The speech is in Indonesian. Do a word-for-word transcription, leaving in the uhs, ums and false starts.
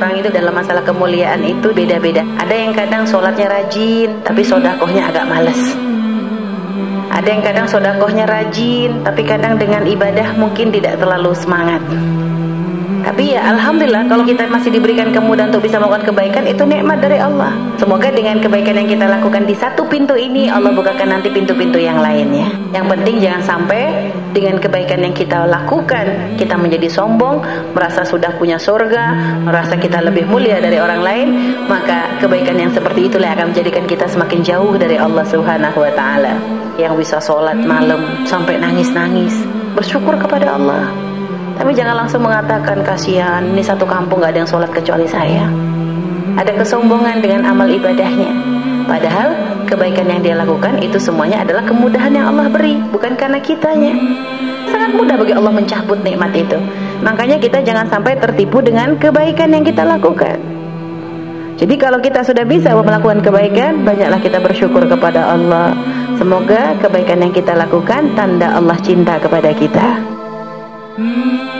orang itu dalam masalah kemuliaan itu beda-beda. Ada yang kadang sholatnya rajin tapi sodakohnya agak malas. Ada yang kadang sodakohnya rajin tapi kadang dengan ibadah mungkin tidak terlalu semangat. Tapi ya alhamdulillah kalau kita masih diberikan kemudahan untuk bisa melakukan kebaikan, itu nikmat dari Allah. Semoga dengan kebaikan yang kita lakukan di satu pintu ini, Allah bukakan nanti pintu-pintu yang lainnya. Yang penting jangan sampai dengan kebaikan yang kita lakukan kita menjadi sombong, merasa sudah punya surga, merasa kita lebih mulia dari orang lain. Maka kebaikan yang seperti itulah akan menjadikan kita semakin jauh dari Allah Subhanahu wa taala. Yang bisa sholat malam sampai nangis-nangis, bersyukur kepada Allah. Tapi jangan langsung mengatakan kasihan, ini satu kampung gak ada yang sholat kecuali saya. Ada kesombongan dengan amal ibadahnya. Padahal kebaikan yang dia lakukan itu semuanya adalah kemudahan yang Allah beri, bukan karena kitanya. Sangat mudah bagi Allah mencabut nikmat itu. Makanya kita jangan sampai tertipu dengan kebaikan yang kita lakukan. Jadi kalau kita sudah bisa melakukan kebaikan, banyaklah kita bersyukur kepada Allah. Semoga kebaikan yang kita lakukan tanda Allah cinta kepada kita. Mm-hmm.